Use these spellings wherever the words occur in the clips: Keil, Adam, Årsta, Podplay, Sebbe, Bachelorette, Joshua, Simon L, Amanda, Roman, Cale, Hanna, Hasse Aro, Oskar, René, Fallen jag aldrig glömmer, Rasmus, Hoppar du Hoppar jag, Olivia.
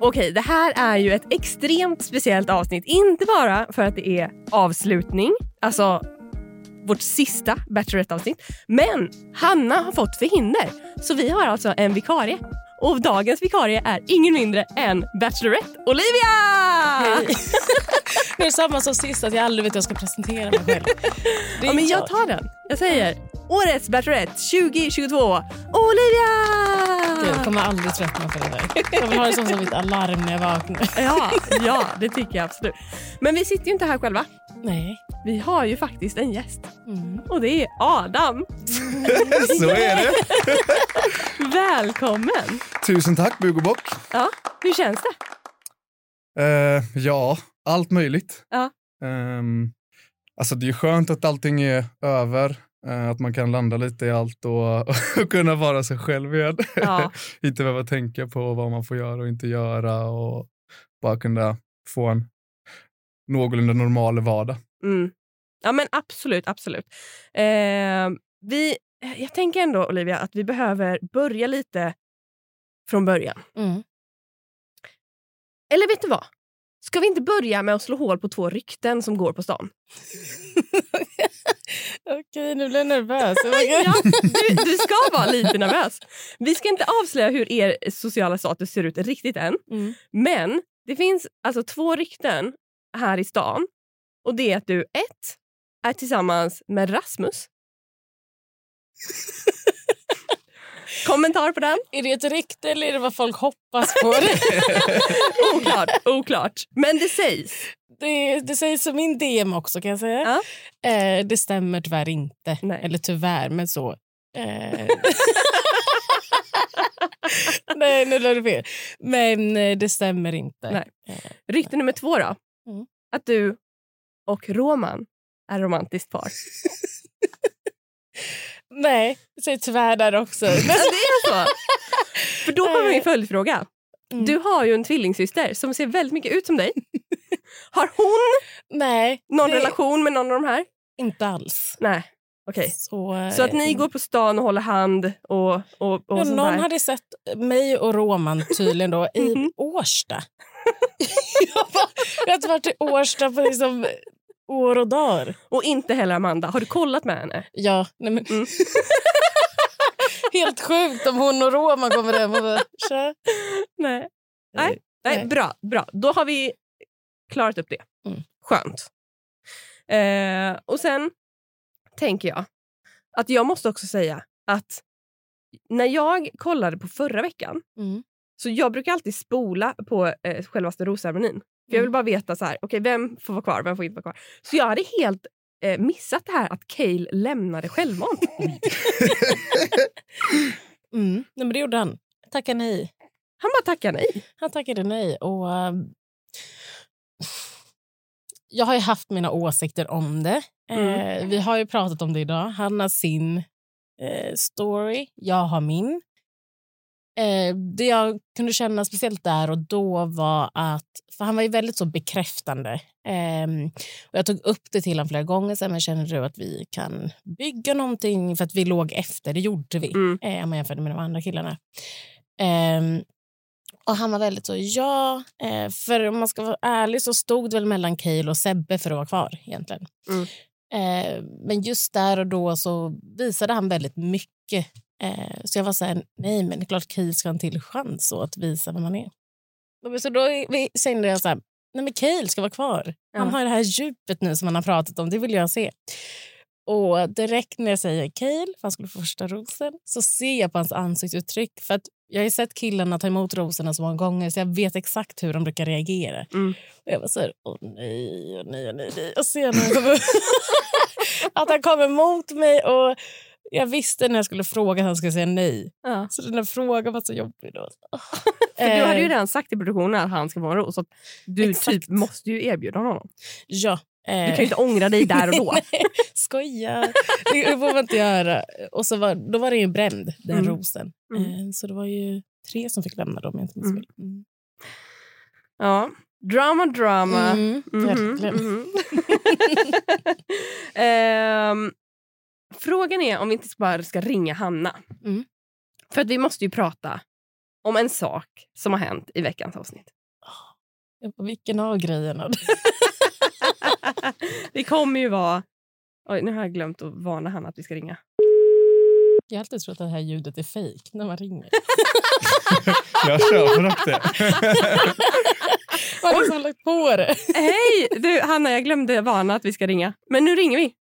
Okej, det här är ju ett extremt speciellt avsnitt. Inte bara för att det är avslutning, alltså vårt sista Bachelorette-avsnitt. Men Hanna har fått förhinder, så vi har alltså en vikarie. Och dagens vikarie är ingen mindre än Bachelorette Olivia! Hej! Det är samma som sist, att jag aldrig vet hur jag ska presentera mig själv. Ja, men jag tar den. Jag säger, årets Bachelorette 2022, Olivia! Jag kommer aldrig tröttna på det där. Jag vill ha det som mitt alarm när jag vaknar. Ja, det tycker jag absolut. Men vi sitter ju inte här själva. Nej. Vi har ju faktiskt en gäst. Mm. Och det är Adam. Så är det. Välkommen. Tusen tack, Bug och Bock. Ja, hur känns det? Ja, allt möjligt. Ja. Alltså det är skönt att allting är över. Att man kan landa lite i allt och kunna vara sig själv igen. Ja. Inte behöva tänka på vad man får göra och inte göra. Och bara kunna få en någorlunda normal vardag. Mm. Ja, men absolut, absolut. Jag tänker ändå, Olivia, att vi behöver börja lite från början. Mm. Eller vet du vad? Ska vi inte börja med att slå hål på 2 rykten som går på stan? Okej, nu blir jag nervös. Ja, du ska vara lite nervös. Vi ska inte avslöja hur er sociala status ser ut riktigt än. Mm. Men det finns alltså 2 rykten här i stan. Och det är att du 1 är tillsammans med Rasmus. Kommentar på den? Är det ett rykte eller är det vad folk hoppas på? Oklart. Men det sägs. Det sägs som min DM också, kan jag säga. Ja. Det stämmer tyvärr inte. Nej. Eller tyvärr, men så. Nej, nu lär det fel. Men det stämmer inte. Nej. Rykte nummer 2 då? Mm. Att du och Roman är romantiskt par. Nej, så är tyvärr där också. Men det är så. För då har vi en följdfråga. Mm. Du har ju en tvillingsyster som ser väldigt mycket ut som dig. Har hon någon relation med någon av de här? Inte alls. Nej, okej. Så att ni går på stan och håller hand och ja, någon hade sett mig och Roman tydligen då i Årsta. Jag har varit i Årsta på liksom... år och dagar. Och inte heller Amanda. Har du kollat med henne? Ja, nej men... Mm. Helt sjukt om hon och Roman kommer hem och bara... Nej, bra. Då har vi klarat upp det. Mm. Skönt. Och sen tänker jag att jag måste också säga att när jag kollade på förra veckan så jag brukar alltid spola på självaste rosceremonin. För jag vill bara veta så här, okej, vem får vara kvar, vem får inte vara kvar. Så jag hade helt missat det här att Keil lämnade självmant. Nej, men det gjorde han. Tackar nej. Han bara tackar nej. Han tackade nej och... jag har ju haft mina åsikter om det. Vi har ju pratat om det idag. Han har sin story, jag har min. Det jag kunde känna speciellt där och då var att, för han var ju väldigt så bekräftande, och jag tog upp det till honom flera gånger sen, men känner du att vi kan bygga någonting, för att vi låg efter, det gjorde vi om jag jämförde med de andra killarna, och han var väldigt så för om man ska vara ärlig så stod det väl mellan Cale och Sebbe för att vara kvar egentligen. Men just där och då så visade han väldigt mycket. Så jag var så här, nej men det är klart Keil ska ha en till chans att visa vem man är. Så då kände jag så här, nej men Keil ska vara kvar. Han har det här djupet nu som han har pratat om, det vill jag se. Och direkt när jag säger Keil, för han skulle få första rosen, så ser jag på hans ansiktsuttryck. För att jag har ju sett killarna ta emot roserna så många gånger, så jag vet exakt hur de brukar reagera. Mm. Och jag bara så här, åh nej. Och sen att han kommer emot mig, och jag visste när jag skulle fråga att han skulle säga nej. Ja. Så den där frågan var så jobbig då. För du hade ju redan sagt i produktionen att han ska vara en ros. Så du exakt. Typ måste ju erbjuda honom. Ja. Du kan ju inte ångra dig där och då. Nej, skoja. Det får man inte göra. Och så då var det ju bränd, den rosen. Så det var ju 3 som fick lämna dem. Ja, drama. Frågan är om vi inte bara ska ringa Hanna. Mm. För att vi måste ju prata om en sak som har hänt i veckans avsnitt. Vilken av grejerna? Det kommer ju vara... Oj, nu har jag glömt att varna Hanna att vi ska ringa. Jag har alltid trott att det här ljudet är fake när man ringer. Jag kör upp det. Vad är det som lagt på det? Hej! Du, Hanna, jag glömde varna att vi ska ringa. Men nu ringer vi.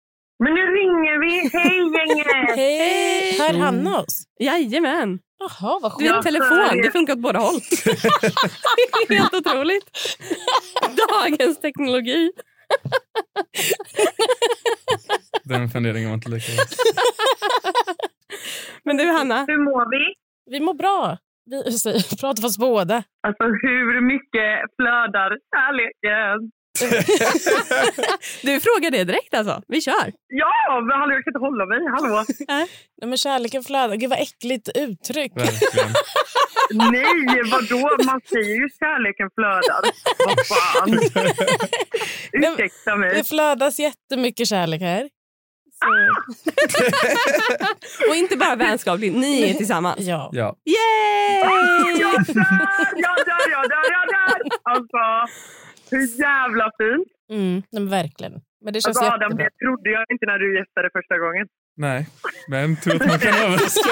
Hej, gänget! Hej! Hör Hanna oss? Jajamän! Jaha, vad skönt. Du är en telefon, det funkar åt båda håll. Det är helt otroligt. Dagens teknologi. Den funderingen var inte lika. Men du, Hanna. Hur mår vi? Vi mår bra. Vi pratar för oss båda. Alltså, hur mycket flödar kärleken? Du frågar det direkt alltså. Vi kör. Ja, men hallå, jag kan inte hålla mig. Hallå. Nej, men kärleken flödar. Gud, vad äckligt uttryck. Verkligen. Nej, vadå? Man säger ju kärleken flödar. Vad fan. Ursäkta mig. Det flödas jättemycket kärlek här. Och inte bara vänskapligt. Ni är tillsammans. Ja. Yay! Jag dör. Alltså... Hur jävla fint. Men verkligen. Men det känns alltså, Adam, jättebra. Det trodde jag inte när du gästade första gången. Nej, men tur att man kan överraska.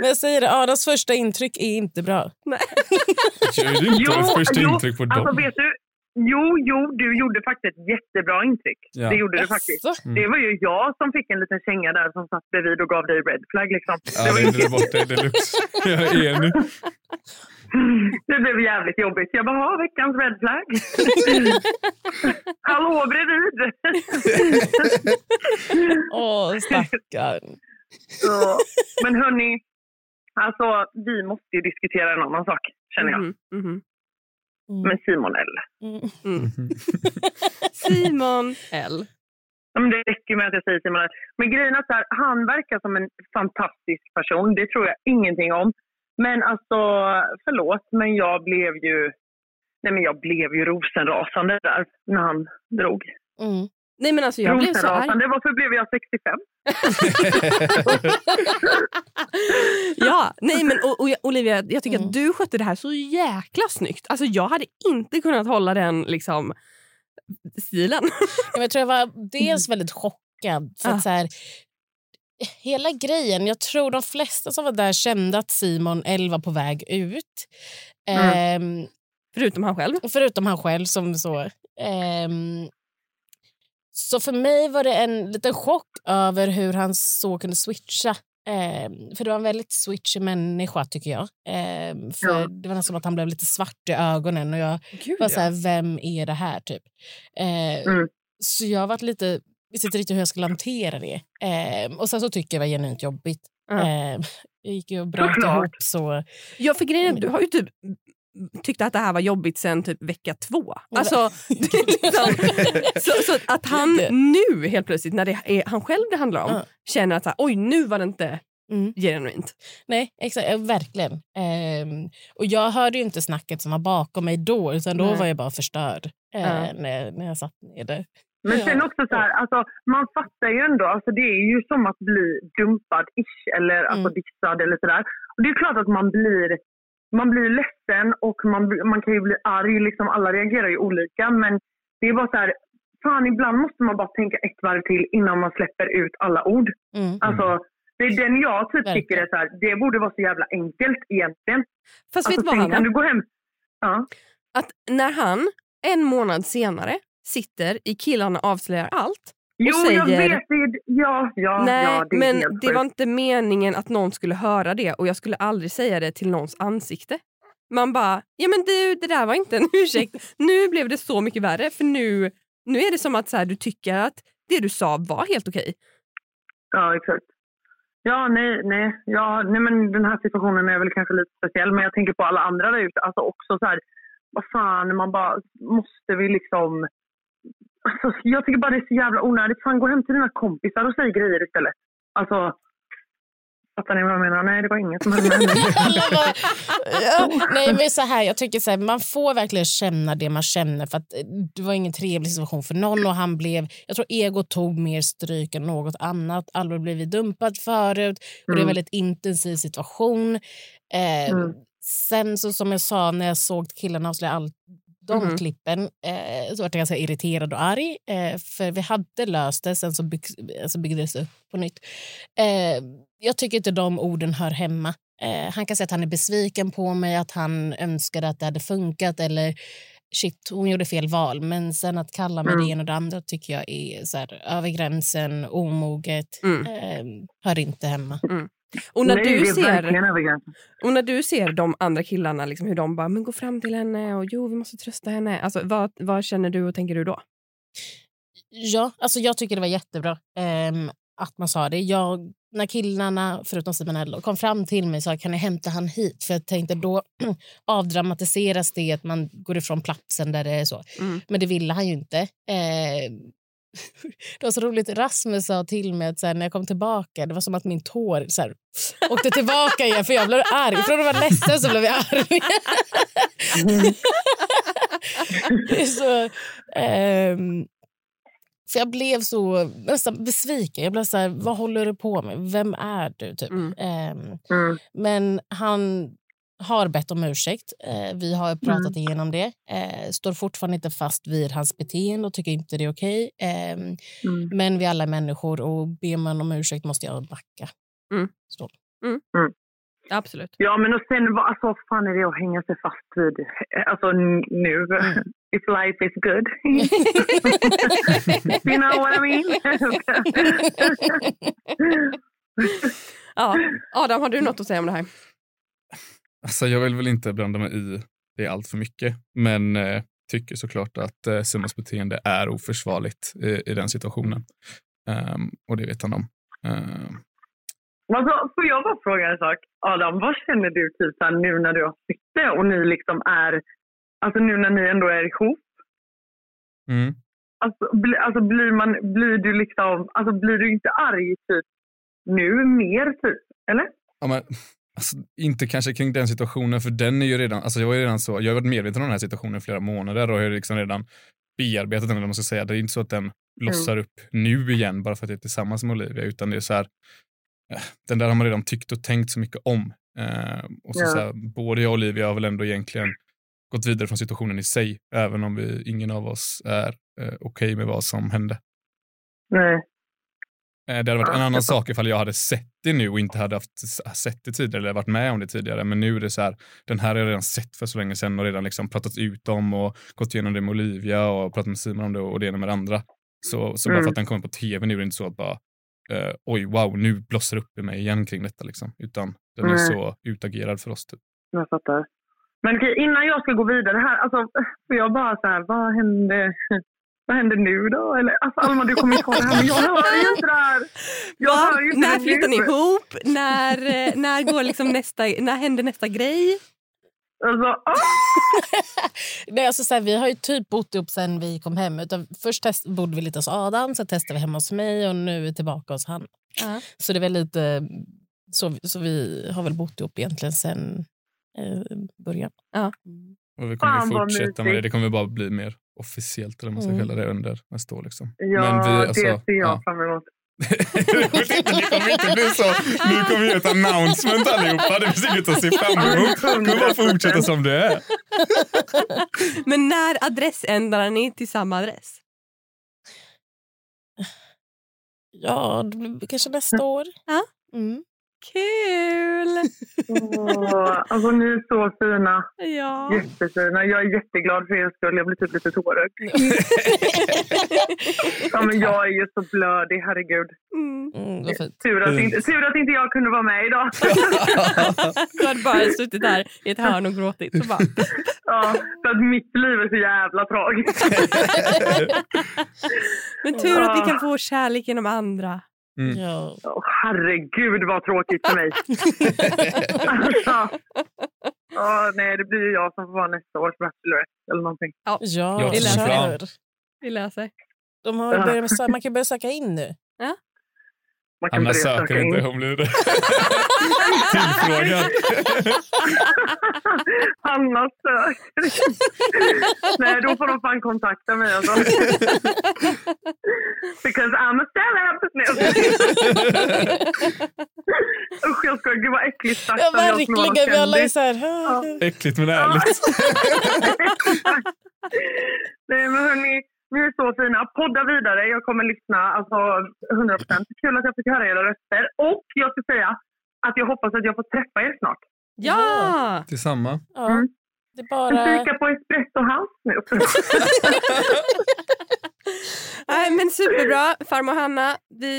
Men jag säger det, Adams första intryck är inte bra. Nej. Intryck på alltså, vet du? Jo, du gjorde faktiskt ett jättebra intryck. Ja. Det gjorde du faktiskt. Det var ju jag som fick en liten känga där som satt bredvid och gav dig red flag liksom. Ja, det var inte bort det deluxe. Jag är enig. Det blev jävligt jobbigt. Jag bara har veckans red flag. Hallå bredvid. Åh, stackarn. Så, men hörni, alltså vi måste ju diskutera en annan sak, känner jag. Men Simon L. Simon L. Men det räcker med att jag säger Simon L. Men grejen är så här, han verkar som en fantastisk person. Det tror jag ingenting om. Men alltså, förlåt, men jag blev ju rosenrasande där när han drog. Nej, men alltså jag blev så arg. Varför blev jag 65? Ja, nej men och Olivia, jag tycker att du skötte det här så jäkla snyggt. Alltså jag hade inte kunnat hålla den liksom stilen. Men jag tror jag var dels väldigt chockad för att så här, hela grejen, jag tror de flesta som var där kände att Simon L var på väg ut. Förutom han själv som så... Så för mig var det en liten chock över hur han så kunde switcha. För det var en väldigt switchig människa tycker jag. För det var nästan att han blev lite svart i ögonen. Och jag var så här, vem är det här typ? Så jag har varit lite... visste inte riktigt hur jag skulle hantera det. Och sen så tycker jag det var genuint jobbigt. Jag gick ju och bröt ihop så... Ja, för grejen du har ju typ... tyckte att det här var jobbigt sen typ vecka 2. Alltså liksom, så att han nu helt plötsligt när det är han själv det handlar om känner att så här, oj nu var det inte genuint. Nej, exakt, verkligen. Och jag hörde ju inte snacket som var bakom mig då utan då var jag bara förstörd när jag satt ner där. Men sen också så här, alltså, man fattar ju ändå, alltså, det är ju som att bli dumpad-ish eller alltså, dissad eller sådär. Och det är klart att man blir ledsen och man kan ju bli arg. Liksom, alla reagerar ju olika. Men det är bara så här... Fan, ibland måste man bara tänka ett varv till innan man släpper ut alla ord. Alltså, det är den jag typ tycker är så här... Det borde vara så jävla enkelt egentligen. Fast alltså, vet vad han... Kan du gå hem? Ja. Att när han en månad senare sitter i Killarna avslöjar allt Jo, säger, jag vet det. Ja, nej, ja, det är men helt det sjukt. Var inte meningen att någon skulle höra det. Och jag skulle aldrig säga det till någons ansikte. Man bara, ja men du, det där var inte en ursäkt. Nu blev det så mycket värre. För nu är det som att så här, du tycker att det du sa var helt okej. Ja, exakt. Ja, nej. Ja, nej, men den här situationen är väl kanske lite speciell. Men jag tänker på alla andra där ute. Alltså också så här, vad fan, man bara, måste vi liksom... Alltså, jag tycker bara det är så jävla onödigt. Fan, gå hem till dina kompisar och säg grejer istället. Alltså, fattar ni vad jag menar? Nej, det var inget som hände. Nej, men så här, jag tycker så här, man får verkligen känna det man känner. För att det var ingen trevlig situation för någon. Och han blev, jag tror ego tog mer stryk än något annat. Allvar blev vi dumpat förut. Och det är en väldigt intensiv situation. Sen så som jag sa, när jag såg killarna avslöja allt de klippen, så var jag ganska irriterad och arg, för vi hade löst det, sen så byggdes det upp på nytt. Jag tycker inte de orden hör hemma. Han kan säga att han är besviken på mig, att han önskade att det hade funkat, eller shit, hon gjorde fel val. Men sen att kalla mig det ena och det andra tycker jag är så här, över gränsen, omoget, hör inte hemma. Och när, du ser de andra killarna liksom, hur de bara, men gå fram till henne och jo, vi måste trösta henne, alltså, vad känner du och tänker du då? Ja, alltså jag tycker det var jättebra att man sa det. När killarna, förutom Simon L, kom fram till mig och sa, kan jag hämta han hit? För jag tänkte, då avdramatiseras det att man går ifrån platsen där det är så. Men det ville han ju inte. Det var så roligt, Rasmus sa till mig att så här, när jag kom tillbaka, det var som att min tår så här, åkte tillbaka igen, för jag blev arg. Från att jag var ledsen så blev jag arg. Så, för jag blev så nästan besviken. Jag blev så här, vad håller du på med? Vem är du? Typ. Men han har bett om ursäkt. Vi har pratat igenom det. Står fortfarande inte fast vid hans beteende och tycker inte det är okej. Men vi alla är människor, och ber man om ursäkt måste jag backa. Absolut. Ja, men och sen, alltså, vad fan är det att hänga sig fast vid? Alltså nu, if life is good. You know what I mean? Ja, Adam, har du något att säga om det här? Alltså jag vill väl inte blanda mig i det allt för mycket, men tycker såklart att Simmons beteende är oförsvarligt i den situationen. Och det vet han om. Alltså, får jag bara fråga en sak? Adam, vad känner du typ här, nu när du har sitter och ni liksom är, alltså nu när ni ändå är ihop? Alltså blir du liksom, alltså blir du inte arg typ nu mer typ, eller? Ja, men alltså, inte kanske kring den situationen, för den är ju redan, alltså jag har varit medveten om den här situationen i flera månader, och jag har liksom redan bearbetat den, eller man ska säga. Det är inte så att den blossar upp nu igen bara för att det är tillsammans med Olivia, utan det är så här, den där har man redan tyckt och tänkt så mycket om. Och så, så här, både jag och Olivia har väl ändå egentligen gått vidare från situationen i sig, även om ingen av oss är okej med vad som hände. Nej. Det hade varit en annan sak ifall jag hade sett det nu och inte hade sett det tidigare eller varit med om det tidigare. Men nu är det så här, den här har jag redan sett för så länge sedan och redan liksom pratat ut om och gått igenom det med Olivia och pratat med Simon om det och det ena med det andra. Så bara för att den kommer på tv nu är det inte så att bara oj, wow, nu blossar upp i mig igen kring detta liksom. Utan den är så utagerad för oss typ. Jag fattar. Men okej, innan jag ska gå vidare här, alltså får jag bara så här, vad hände... Vad händer nu då? Eller, alltså Alma, du kommer inte ha det här, men jag hör ju inte det här. När flyttar ni ihop? När går liksom när händer nästa grej? Alltså, nej, alltså så här, vi har ju typ bott ihop sen vi kom hem. Utan först bodde vi lite hos Adam, så testade vi hemma hos mig och nu är tillbaka hos han. Så det är väl lite så vi har väl bott ihop egentligen sen början. Och vi kommer ju fortsätta med det. Det kommer bara bli mer officiellt eller man ska kalla det under nästa år liksom. Ja, men vi, alltså, det ser jag fram emot. Det kommer inte bli så. Nu kommer vi ett announcement allihopa. Det finns inget att se fram emot. Nu bara fortsätta som det är. Men när adressändrar ni till samma adress? Ja, det blir kanske nästa år. Ja. Kul! Alltså ni är så fina. Ja. Jättefina. Jag är jätteglad för er skull. Jag blir typ lite tårögd. Ja, men jag är ju så blödig, herregud. Tur att inte jag kunde vara med idag. Du hade bara suttit där i ett hörn och gråtit. Så bara. Ja, för att mitt liv är så jävla tragiskt. Men tur att vi kan få kärlek genom andra. Mm. Ja. Oh, herregud vad tråkigt för mig. Alltså. Nej, det blir jag som får vara nästa års Bachelorette eller någonting. Ja, vi läser. De har börjat, man kan börja söka in nu. Ja. Man söker inte, hon blir det. Tillfrågan. Hanna söker. Nej, då får de fan kontakta mig. Alltså. Because I'm a celeb. Usch, jag skojar. Gud, vad äckligt sagt. Ja, verkligen. Vi alla är så här. Ja. Äckligt, men ärligt. Nej, men hörni. Ni är så fina. Podda vidare. Jag kommer lyssna. Alltså 100%. Kul att jag fick höra era röster. Och jag ska säga att jag hoppas att jag får träffa er snart. Ja! Tillsammans. Mm. Det bara... Jag kikar på espresso house nu. Nej, men superbra. Farmor Hanna. Vi...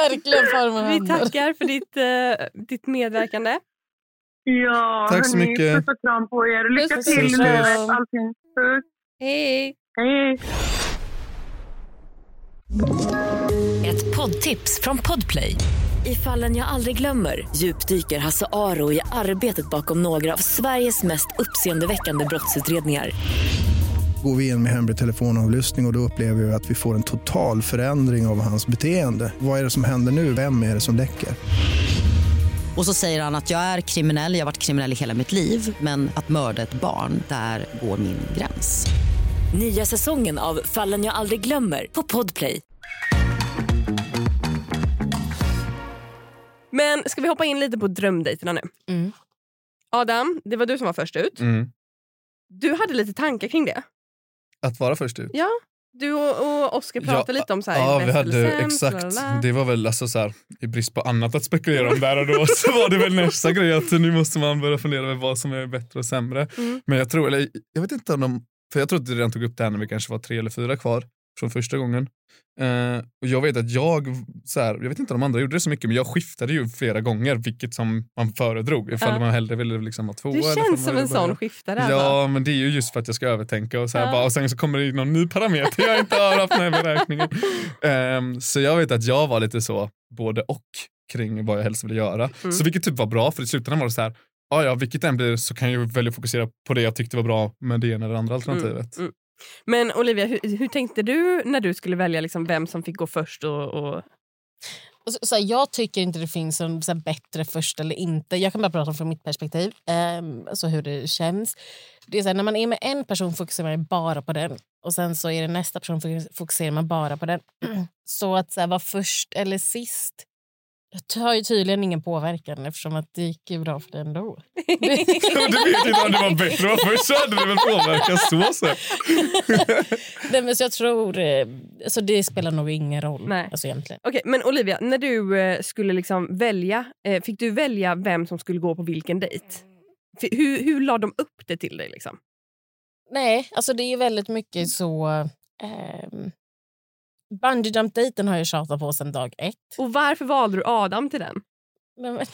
Verkligen Farmor Hanna. Vi tackar för ditt medverkande. Ja, tack så mycket. Puss och kram på er. Lycka till med allting. Hej. Hej. Ett poddtips från Podplay. I Fallen jag aldrig glömmer djupdyker Hasse Aro i arbetet bakom några av Sveriges mest uppseendeväckande brottsutredningar. Går vi in med hemlig telefonavlyssning och då upplever vi att vi får en total förändring av hans beteende. Vad är det som händer nu? Vem är det som läcker? Och så säger han att jag är kriminell, jag har varit kriminell i hela mitt liv. Men att mörda ett barn, där går min gräns. Nya säsongen av Fallen jag aldrig glömmer på Podplay. Men ska vi hoppa in lite på drömdejterna nu? Mm. Adam, det var du som var först ut. Mm. Du hade lite tankar kring det. Att vara först ut? Ja. Du och Oskar pratade lite om så här. Ja, vi hade exakt. Det var väl alltså så här, i brist på annat att spekulera om där och då, så var det väl nästa grej att nu måste man börja fundera över vad som är bättre och sämre. Mm. Men jag tror, eller jag vet inte om de, för jag tror att du redan tog upp det här när vi kanske var 3 eller 4 kvar från första gången. Och jag vet att jag vet inte om de andra gjorde det så mycket, men jag skiftade ju flera gånger vilket som man föredrog, ifall man hellre ville liksom ha 2. Du känns som en sån skiftare. Ja, men det är ju just för att jag ska övertänka och, så här, och sen så kommer det ju någon ny parameter jag inte har haft med i beräkningen. Så jag vet att jag var lite så både och kring vad jag helst ville göra. Mm. Så vilket typ var bra, för i slutändan var det så här, ja, vilket än blir så kan jag ju välja fokusera på det jag tyckte var bra med det ena eller andra alternativet. Mm. Mm. Men Olivia, hur tänkte du när du skulle välja liksom vem som fick gå först? Så här, jag tycker inte det finns en så här, bättre först eller inte. Jag kan bara prata om från mitt perspektiv, så hur det känns. Det är så här, när man är med en person fokuserar man bara på den. Och sen så är det nästa person fokuserar man bara på den. Så att så här, vara först eller sist har ju tydligen ingen påverkan, eftersom att det gick ju bra för den då. Du vet inte om det var bättre. Först hade det väl påverkan så. Nej, men så jag tror... Alltså det spelar nog ingen roll. Nej. Alltså egentligen. Okej, men Olivia, när du skulle liksom välja... Fick du välja vem som skulle gå på vilken dejt? Hur la de upp det till dig liksom? Nej, alltså det är väldigt mycket så... Bungee jump-dejten har jag tjatat på sedan dag 1. Och varför valde du Adam till den? Men.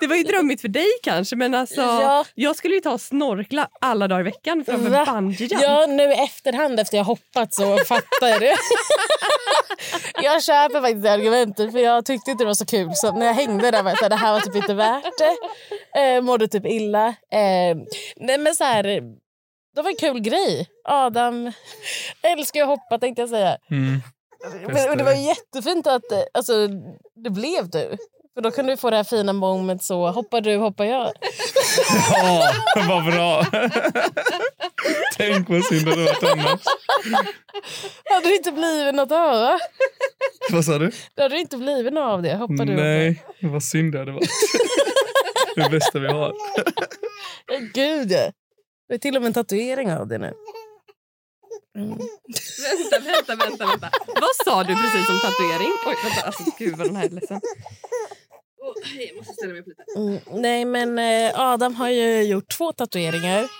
Det var ju drömmigt för dig kanske, men alltså jag skulle ju ta och snorkla alla dagar i veckan framför bungee jump. Ja, nu efterhand efter jag hoppat så fattar jag det. Jag köper faktiskt argumenter, för jag tyckte inte det var så kul. Så när jag hängde där var jag så här, det här var typ inte värt det. Mådde typ illa. Nej, men så här... Det var en kul grej. Adam älskar att hoppa, tänkte jag säga. Mm. Men det var jättefint att alltså, det blev du. För då kunde du få det här fina moment så hoppar du, hoppar jag. Ja, vad bra. Tänk vad synd det var annars. Hade det inte blivit något av det? Vad sa du? Det hade inte blivit något av det, hoppar du. Nej, vad synd det hade varit. Det bästa vi har. Gud, det är till och med en tatuering av det nu. Mm. Vänta. Vad sa du precis om tatuering? Oj, vänta. Alltså, gud vad den här är ledsen. Jag måste ställa mig upp lite. Nej, men Adam har ju gjort 2 tatueringar.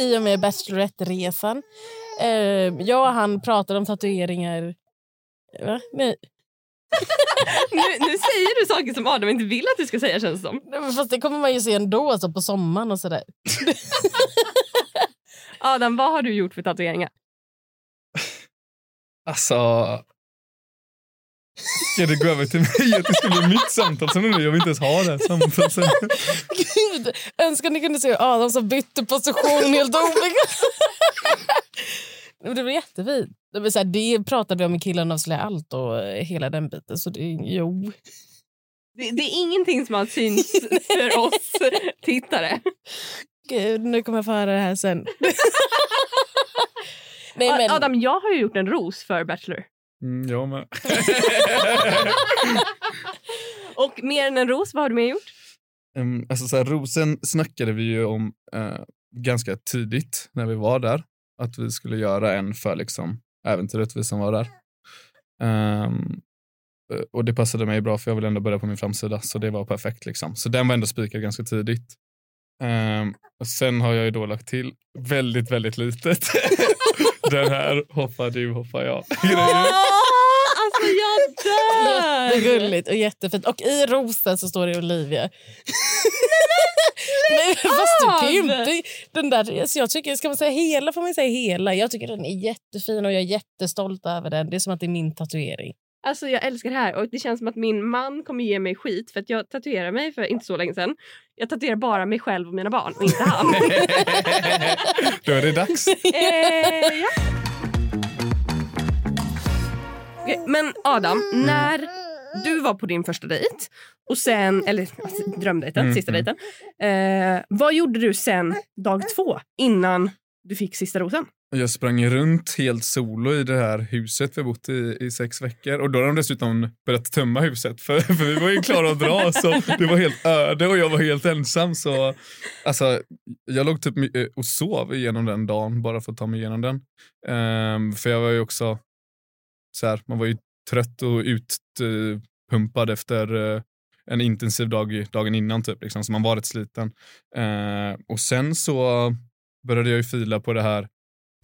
i och med Bachelorette-resan. Jag och han pratade om tatueringar. Va? Nej. nu säger du saker som Adam inte vill att du ska säga, känns som. Men fast det kommer man ju se ändå alltså, på sommaren och sådär. Adam, vad har du gjort för tatueringar? Alltså... Ska det gå över till mig att det ska bli mitt samtal som nu? Jag vill inte ens ha det samtal sen. Gud, önskar ni kunde se Adam som bytte position helt olika. Det var jättefint. Det pratade vi om med killen och slä allt och hela den biten. Så det, jo. Det är ingenting som har syns för oss tittare. Gud, nu kommer jag få höra det här sen. Nej, men... Adam, jag har ju gjort en ros för Bachelor. Ja, men... Och mer än en ros, vad har du mer gjort? Alltså så här, rosen snackade vi ju om ganska tidigt när vi var där. Att vi skulle göra en för liksom äventyret vi som var där. Och det passade mig bra för jag ville ändå börja på min framsida. Så det var perfekt liksom. Så den var ändå spikad ganska tidigt. Och sen har jag ju då lagt till väldigt, väldigt litet. Den här hoppar du, hoppar jag. Alltså jag dör! Jättegulligt och jättefint. Och i rosen så står det Olivia. Nej, fast du inte. Den där, så jag tycker, ska man säga hela, får man säga hela. Jag tycker den är jättefin och jag är jättestolt över den. Det är som att det är min tatuering. Alltså jag älskar det här och det känns som att min man kommer ge mig skit för att jag tatuerar mig för inte så länge sedan. Jag tatuerar bara mig själv och mina barn och inte han. Då är det dags. Ja. Okay, men Adam, när du var på din första dejt och sen, eller alltså, drömdejten, sista dejten. Vad gjorde du sen dag 2 innan du fick sista rosen? Jag sprang runt helt solo i det här huset vi bott i 6 veckor. Och då hade de dessutom börjat tömma huset. För vi var ju klara att dra, så det var helt öde och jag var helt ensam. Så, alltså, jag låg typ och sov igenom den dagen bara för att ta mig igenom den. För jag var ju också så här, man var ju trött och utpumpad efter en intensiv dag dagen innan typ. Liksom, så man var rätt sliten. Och sen så började jag ju fila på det här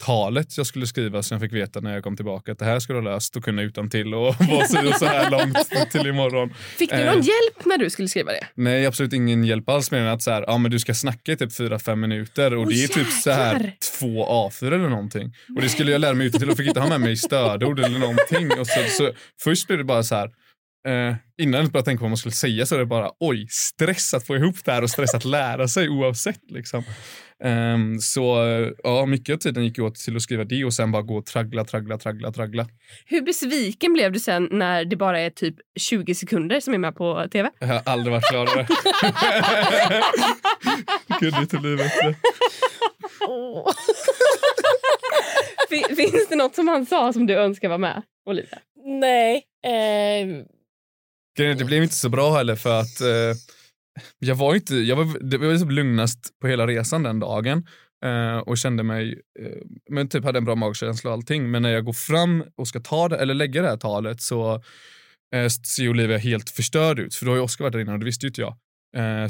talet jag skulle skriva så jag fick veta när jag kom tillbaka att det här skulle ha löst och kunna utantill och vara så här långt till imorgon. Fick du någon hjälp när du skulle skriva det? Nej, absolut ingen hjälp alls med att så här, ja men du ska snacka i typ 4-5 minuter och det är typ så här 2 A4 eller någonting. Nej. Och det skulle jag lära mig utantill och fick inte ha med mig stödord eller någonting och så först blev det bara så här innan jag bara tänkte på vad man skulle säga så är det bara oj, stress att få ihop det här och stress att lära sig oavsett liksom. Så ja, mycket av tiden gick åt till att skriva det och sen bara gå och traggla. Hur besviken blev du sen när det bara är typ 20 sekunder som är med på tv? Jag har aldrig varit klar över det. Gud, inte livet. Oh. Finns det något som han sa som du önskar vara med, Olivia? Nej. Det blev inte så bra heller för att... Jag var typ lugnast på hela resan den dagen och kände mig men typ hade en bra magkänsla och allting, men när jag går fram och ska ta det eller lägga det här talet så ser Olivia helt förstörd ut, för då har ju Oskar varit där innan och det visste ju inte jag,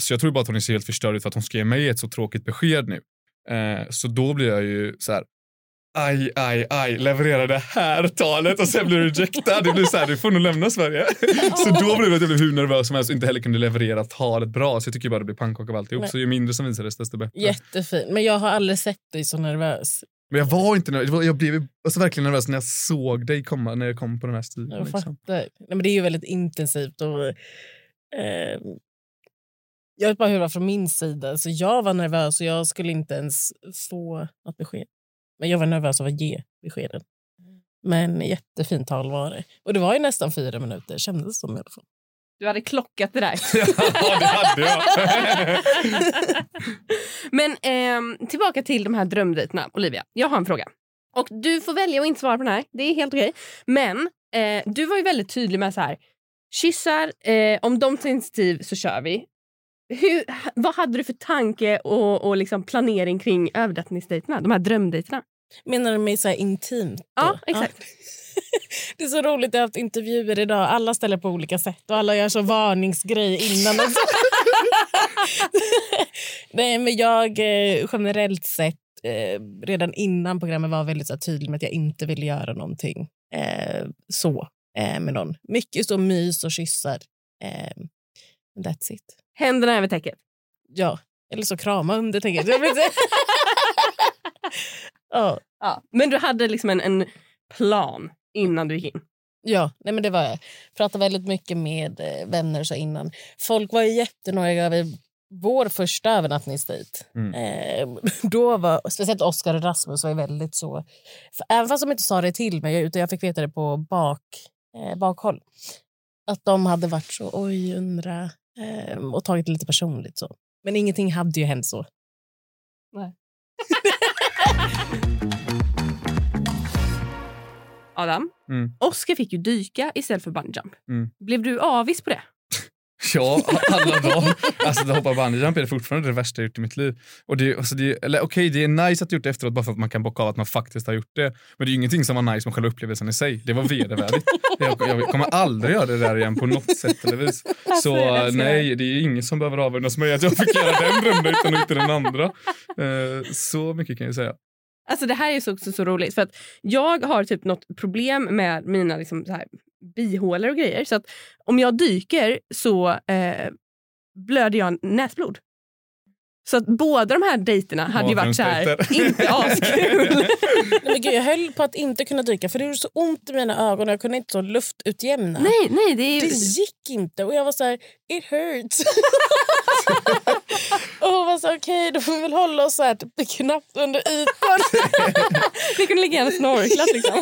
så jag tror bara att hon ser helt förstörd ut för att hon ska ge mig ett så tråkigt besked nu, så då blir jag ju så här. Aj, leverera det här talet och sen blir du rejectad. Det blir så här, du får nog lämna Sverige. Så då blev jag hur nervös som helst och inte heller kunde leverera talet bra. Så jag tycker bara det blir pannkaka av alltihop. Nej. Så ju mindre som visades desto bättre. Jättefint, men jag har aldrig sett dig så nervös. Men jag var inte nervös. Jag blev alltså verkligen nervös när jag såg dig komma, när jag kom på den här stigen. Jag fattar. Nej, men det är ju väldigt intensivt och... jag vet bara hur det var från min sida. Så jag var nervös och jag skulle inte ens få något besked. Men jag var nervös av att ge beskeden. Men jättefint tal var det. Och det var ju nästan 4 minuter, kändes som i alla fall. Du hade klockat det där. Ja, det hade jag. Men tillbaka till de här drömdejterna, Olivia. Jag har en fråga. Och du får välja att inte svara på den här. Det är helt okej. Men du var ju väldigt tydlig med så här. Kyssar, om de tar initiativ så kör vi. Vad hade du för tanke och liksom planering kring övernattningsdejterna, de här drömdejterna? Menar du mig så här intimt? Då? Ja, exakt. Ja. Det är så roligt, jag har haft intervjuer idag. Alla ställer på olika sätt och alla gör så varningsgrej innan. Nej, men jag generellt sett redan innan programmet var väldigt så här, tydlig med att jag inte ville göra någonting med någon. Mycket så mys och kyssar. That's it. Händerna över täcket? Ja, eller så krama under täcket. Ja. Ja. Men du hade liksom en plan innan du gick in? Ja, nej men det var jag. Pratade väldigt mycket med vänner så innan. Folk var ju jättenöjda vid vår första övernattningsdejt. Då var, speciellt Oskar och Rasmus var ju väldigt så... Även fast de inte sa det till mig, utan jag fick veta det på bakhåll. Att de hade varit så, och tagit det lite personligt så. Men ingenting hade ju hänt så. Nej. Adam, Oskar fick ju dyka istället för bungyjump. Blev du avvis på det? Ja, alla dagar. Alltså att hoppa bungyjump är det fortfarande det värsta jag gjort i mitt liv. Och det, alltså det, eller okej, det är nice att gjort det efteråt bara för att man kan bocka av att man faktiskt har gjort det. Men det är ju ingenting som var nice som själva upplevelsen i sig. Det var vedervärdigt. Jag kommer aldrig göra det där igen på något sätt eller vis. Så nej, det är ingen som behöver avundas mig att jag fick göra den drömmen utan inte den andra. Så mycket kan jag säga. Alltså det här är ju också så roligt. För att jag har typ något problem med mina liksom så här bihålor och grejer. Så att om jag dyker så blöder jag näsblod. Så att båda de här dejterna hade ju varit så här inte askul. Men gud, jag höll på att inte kunna dyka. För det gjorde så ont i mina ögon. Jag kunde inte så luftutjämna. Nej, det gick inte. Och jag var så här, it hurts. Och hon var så okej, då får vi väl hålla oss så här typ knappt under ytan. Vi kunde ligga gärna snorklat liksom.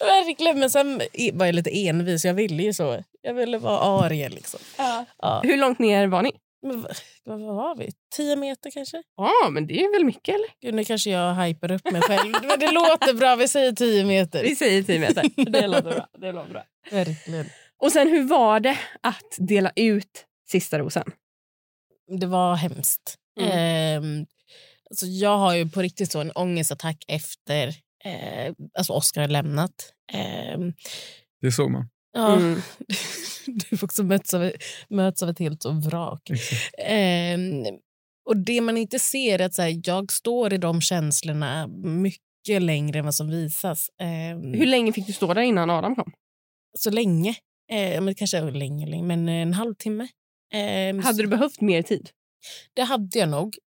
Verkligen, men sen var jag lite envis. Jag ville ju så. Jag ville vara arien liksom. Ja. Hur långt ner var ni? Men, vad var vi? 10 meter kanske? Ja, men det är väl mycket, eller? Gud, nu kanske jag hyper upp mig själv. Men det låter bra, vi säger 10 meter. Vi säger 10 meter, det låter bra. Det låter bra. Verkligen. Och sen, hur var det att dela ut sista rosen? Det var hemskt. Alltså, jag har ju på riktigt så en ångestattack efter alltså Oskar har lämnat. Det såg man. Ja, du får också möts av ett helt så vrak. Och det man inte ser är att så här, jag står i de känslorna mycket längre än vad som visas. Hur länge fick du stå där innan Adam kom? Så länge. Men kanske länge, men en halvtimme. Hade du behövt mer tid? Det hade jag nog.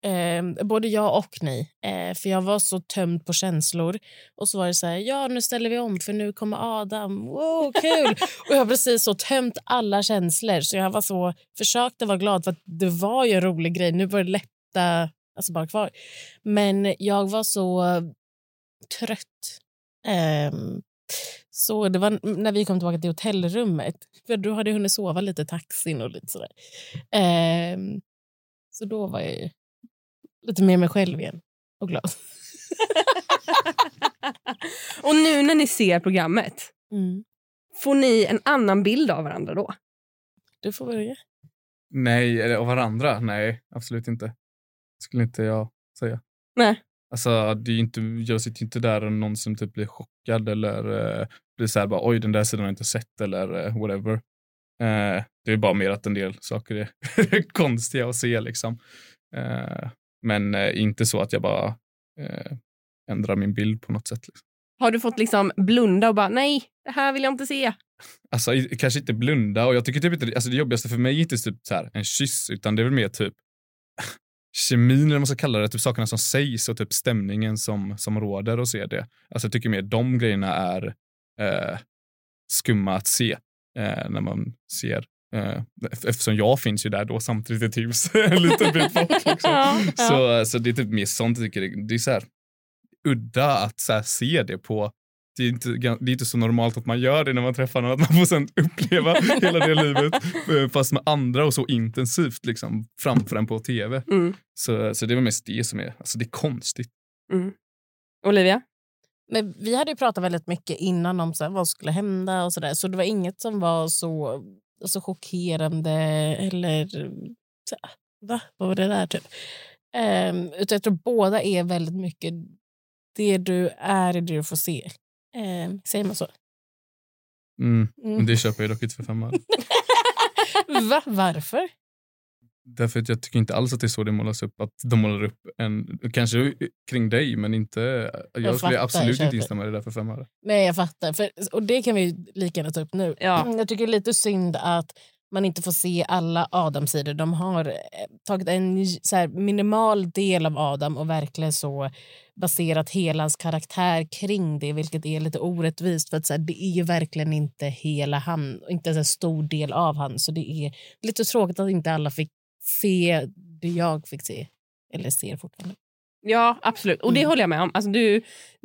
Både jag och ni. För jag var så tömd på känslor. Och så var det så här, ja nu ställer vi om för nu kommer Adam. Wow, kul! Och jag har precis så tömt alla känslor. Så jag var så, försökte vara glad för att det var ju en rolig grej. Nu var det lätta, alltså bara kvar. Men jag var så trött. Så det var när vi kom tillbaka till hotellrummet. För då hade jag hunnit sova lite taxin och lite sådär. Så då var jag ju lite mer mig själv igen. Och glad. Och nu när ni ser programmet. Får ni en annan bild av varandra då? Du får börja. Nej, eller av varandra? Nej, absolut inte. Skulle inte jag säga. Nej. Alltså, det är inte, jag sitter ju inte där och någon som typ blir chockad eller blir så här bara, oj den där sidan har jag inte sett eller whatever. Det är bara mer att en del saker är konstiga att se liksom. Men inte så att jag bara ändrar min bild på något sätt. Liksom. Har du fått liksom blunda och bara, nej, det här vill jag inte se? Alltså, kanske inte blunda. Och jag tycker typ inte, alltså det jobbigaste för mig är inte typ så här en kyss, utan det är väl mer typ... kemin eller vad man ska kalla det, typ sakerna som sägs och typ stämningen som råder och ser det. Alltså jag tycker mer de grejerna är skumma att se när man ser eftersom jag finns ju där då samtidigt i tips en liten bit bort liksom. Ja. Så det är typ mer sånt jag tycker det är så här udda att så här, se det på. Det är inte så normalt att man gör det när man träffar någon, att man får sen uppleva hela det livet fast med andra och så intensivt liksom, framför en på tv. Så det var mest det som är, alltså det är konstigt. Olivia? Men vi hade ju pratat väldigt mycket innan om så här, vad skulle hända och sådär, så det var inget som var så chockerande eller så här, vad var det där typ? Utan jag tror båda är väldigt mycket det du är det du får se. Säger man så? Men det köper jag dock inte för 5 år. Va? Varför? Därför att jag tycker inte alls att det är så det målas upp. Att de målar upp en... Kanske kring dig, men inte... Jag skulle absolut inte instämma det där för 5 år. Nej, jag fattar. Och det kan vi ju lika gärna ta upp nu. Ja. Jag tycker det är lite synd att man inte får se alla Adam-sidor. De har tagit en så här minimal del av Adam och verkligen så baserat hela hans karaktär kring det, vilket är lite orättvist för att så här, det är ju verkligen inte hela han, inte en stor del av han, så det är lite tråkigt att inte alla fick se det jag fick se eller ser fortfarande. Ja, absolut. Och det håller jag med om. Alltså,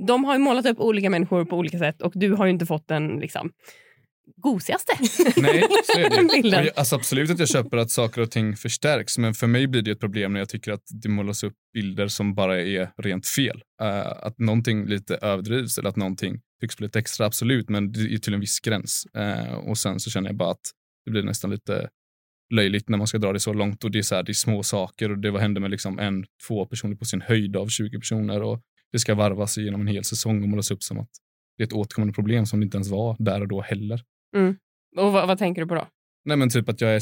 de har ju målat upp olika människor på olika sätt och du har ju inte fått den liksom gosigaste. Nej, så är det. Alltså absolut att jag köper att saker och ting förstärks, men för mig blir det ett problem när jag tycker att det målas upp bilder som bara är rent fel. Att någonting lite överdrivs eller att någonting tycks bli lite extra, absolut, men det är till en viss gräns. Och sen så känner jag bara att det blir nästan lite löjligt när man ska dra det så långt, och det är så här, det är små saker, och det vad händer med liksom 1-2 personer på sin höjd av 20 personer, och det ska varvas genom en hel säsong och målas upp som att det är ett återkommande problem som det inte ens var där och då heller. Mm. Och vad tänker du på då? Nej, men typ att jag är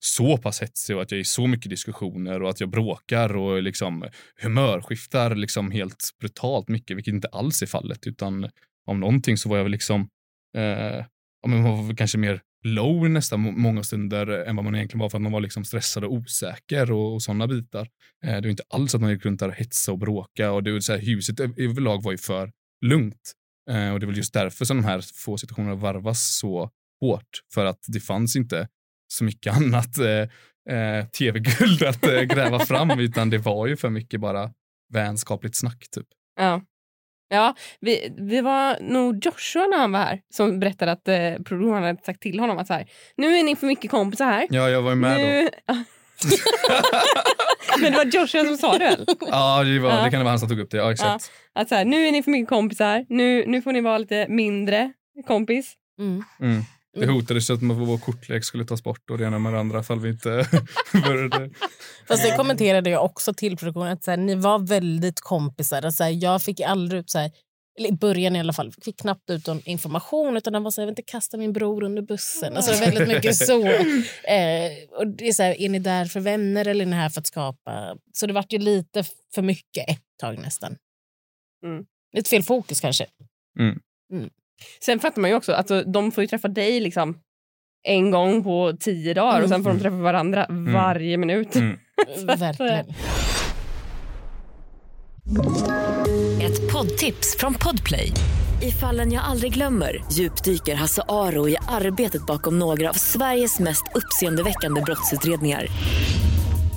så pass hetsig och att jag är i så mycket diskussioner och att jag bråkar och liksom humörskiftar liksom helt brutalt mycket, vilket inte alls är fallet, utan om någonting så var jag väl liksom var kanske mer low nästan många stunder än vad man egentligen var, för att man var liksom stressad och osäker och sådana bitar. Det är inte alls att man gick runt där och hetsa och bråka, och det var så här, huset överlag var ju för lugnt. Och det är väl just därför som de här få situationerna varvas så hårt, för att det fanns inte så mycket annat tv-guld att gräva fram, utan det var ju för mycket bara vänskapligt snack typ. Ja, vi var nog Joshua när han var här som berättade att produktionen hade sagt till honom att så här, nu är ni för mycket kompisar här. Ja, jag var ju med då. Men det var Joshua som sa det väl? Ja, det kan det vara han som tog upp det. Ja, exakt. Ja, att så här, nu är ni för mycket kompisar. Nu får ni vara lite mindre kompis. Det hotades att vår kortlek skulle tas bort och det ena med det andra fall vi inte började. Fast det kommenterade jag också till produktionen att så här, ni var väldigt kompisar. Så här, jag fick aldrig ut så här, eller i början i alla fall, fick knappt ut någon information, utan han var så här, jag vill inte kasta min bror under bussen. Alltså väldigt mycket så. Och det är så här, är ni där för vänner eller är ni här för att skapa? Så det vart ju lite för mycket ett tag nästan. Lite fel fokus kanske. Sen fattar man ju också, alltså, de får ju träffa dig liksom en gång på 10 dagar och sen får de träffa varandra varje minut. Verkligen. Ett poddtips från Podplay. I Fallen jag aldrig glömmer djupdyker Hasse Aro i arbetet bakom några av Sveriges mest uppseendeväckande brottsutredningar.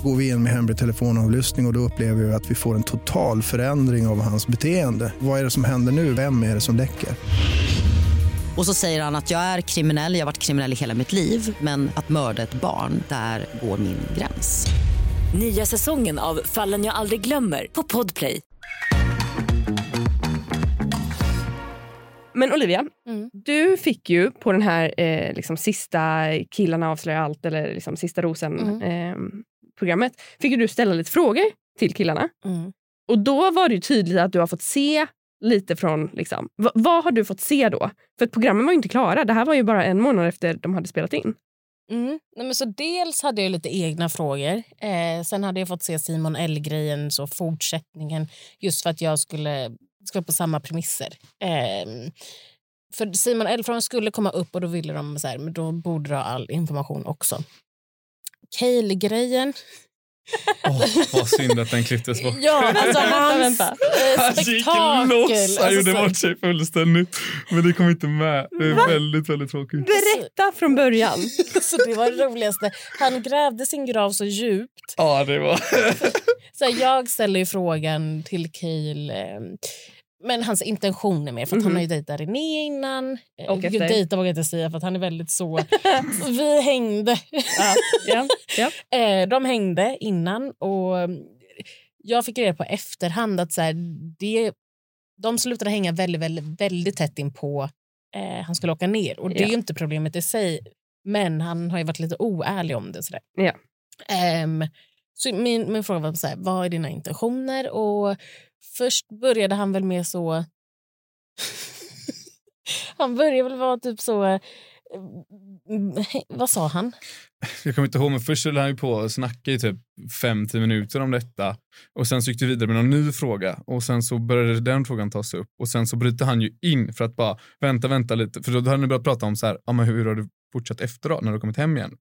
Går vi in med hemlig telefonavlyssning och då upplever vi att vi får en total förändring av hans beteende. Vad är det som händer nu? Vem är det som läcker? Och så säger han att jag är kriminell, jag har varit kriminell i hela mitt liv. Men att mörda ett barn, där går min gräns. Nya säsongen av Fallen jag aldrig glömmer på Podplay. Men Olivia, du fick ju på den här liksom sista killarna avslöjar allt, eller liksom sista rosen programmet, fick du ställa lite frågor till killarna. Och då var det ju tydligt att du har fått se lite från liksom, vad har du fått se då? För att programmen var ju inte klara. Det här var ju bara 1 månad efter de hade spelat in. Nej, men så dels hade jag lite egna frågor. Sen hade jag fått se Simon L-grejen, så fortsättningen, just för att jag skulle på samma premisser. För Simon L-frågan skulle komma upp och då ville de så här, men då borde ha all information också. Keil-grejen. Vad synd att den klipptes bort. Ja, alltså hans spektakel. Han gjorde bort sig fullständigt. Men det kom inte med. Det är väldigt, väldigt tråkigt. Berätta från början. Så det var det roligaste. Han grävde sin grav så djupt. Ja, det var. Så jag ställer ju frågan till Keil, men hans intentioner med, för att han har ju dejtat René innan. Och efter. Dejta vågar jag inte säga, för att han är väldigt så... Vi hängde. De hängde innan. Och jag fick reda på efterhand att så här, de slutade hänga väldigt, väldigt, väldigt tätt in på han skulle åka ner. Och det är ju inte problemet i sig. Men han har ju varit lite oärlig om det. Sådär. Så min fråga var så här, vad är dina intentioner? Och först började han väl med så... han började väl vara typ så... Vad sa han? Jag kommer inte ihåg, men först höll han ju på och snackade i typ 50 minuter om detta. Och sen så gick det vidare med någon ny fråga. Och sen så började den frågan tas upp. Och sen så bryter han ju in för att bara vänta lite. För då hade han ju börjat prata om så här, ah, men hur har du fortsatt efteråt när du kommit hem igen?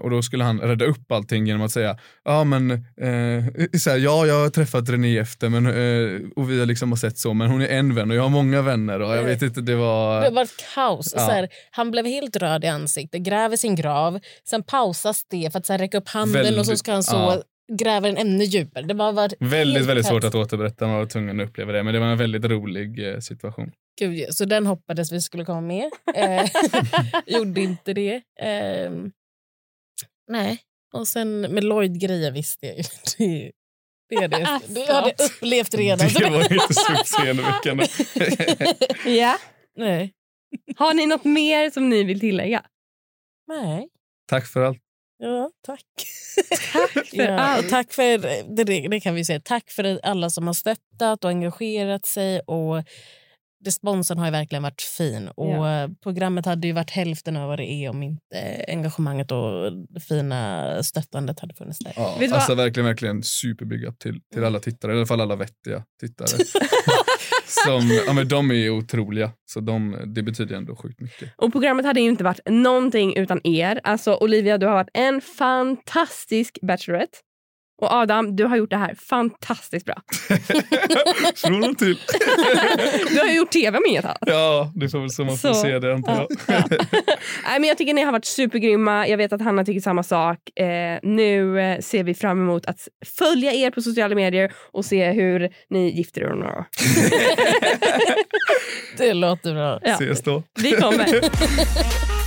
Och då skulle han rädda upp allting genom att säga, ja, jag har träffat René efter, men, och vi har liksom sett så, men hon är en vän och jag har många vänner och jag vet inte, det var ett kaos. Ja. Så här, han blev helt röd i ansiktet, gräver sin grav, sen pausas det för att så här, räcka upp handen väldigt, och så ska han så gräver en ännu djupare. Det var väldigt svårt att återberätta, man var tvungen att uppleva det, men det var en väldigt rolig situation. Gud, så den hoppades vi skulle komma med. Gjorde inte det. Nej. Och sen med Lloyd-grejer visste jag ju. Det. Du hade upplevt redan. Det var inte succén i veckan. Ja. Nej. Har ni något mer som ni vill tillägga? Nej. Tack för allt. Ja, tack. Tack för det kan vi säga. Tack för alla som har stöttat och engagerat sig, och responsen har ju verkligen varit fin. Och programmet hade ju varit hälften av vad det är om inte engagemanget och det fina stöttandet hade funnits där. Ja, alltså verkligen superbig up till alla tittare, i alla fall alla vettiga tittare. Men de är otroliga, så det betyder ändå sjukt mycket. Och programmet hade ju inte varit någonting utan er. Alltså Olivia, du har varit en fantastisk Bachelorette. Och Adam, du har gjort det här fantastiskt bra. Från och till. Du har gjort tv med ett annat. Ja, det får väl som att få se det. Nej, men jag tycker ni har varit supergrymma. Jag vet att Hanna tycker samma sak. Nu ser vi fram emot att följa er på sociala medier och se hur ni gifter er om några år. Det låter bra. Ja. Ses då. Vi kommer.